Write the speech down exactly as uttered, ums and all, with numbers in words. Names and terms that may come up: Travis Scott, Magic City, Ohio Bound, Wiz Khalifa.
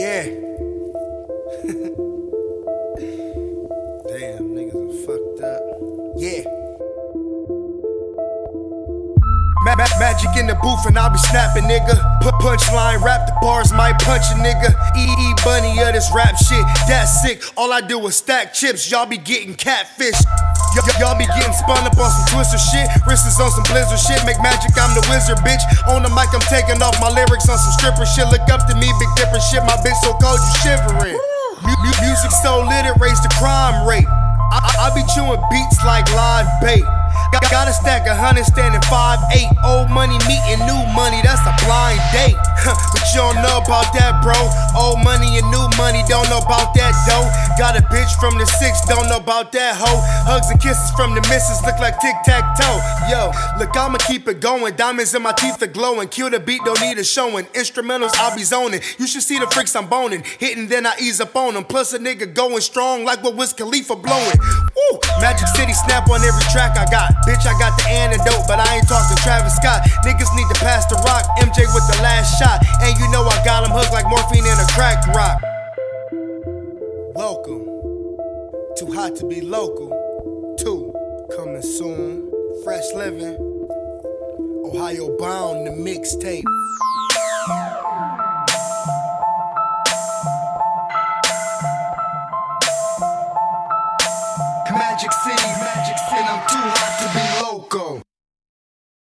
Yeah. Damn, niggas are fucked up. Yeah. Ma- ma- magic in the booth and I'll be snapping, nigga. P- punchline, rap the bars, might punch a nigga. E E Bunny of this rap shit, that's sick. All I do is stack chips, y'all be getting catfished. Y- y'all be getting spun up on some twister shit. Wrists on some blizzard shit. Make magic, I'm the wizard, bitch. On the mic, I'm taking off my lyrics on some stripper shit. Look up to me, big different shit. My bitch so cold, you shivering. M- music so lit, it raised the crime rate. I, I-, I be chewing beats like live bait. Got, got a stack of hundred standing five eight. Old money meeting new money, that's a blind date. But you don't know about that, bro. Old money and new money, don't know about that, though. Got a bitch from the six, don't know about that hoe. Hugs and kisses from the missus look like tic-tac-toe. Yo, look, I'ma keep it going. Diamonds in my teeth are glowing. Kill the beat, don't need a showing. Instrumentals, I'll be zoning. You should see the freaks I'm boning. Hitting, then I ease up on them. Plus a nigga going strong like what Wiz Khalifa blowing. Woo! Magic City snap on every track I got. Bitch, I got the antidote, but I ain't talking Travis Scott. Niggas need to pass the rock. M J with the last shot. And you know I got him hooked like morphine in a crack rock. Welcome, too hot to be local, two, coming soon, fresh living, Ohio Bound, the mixtape.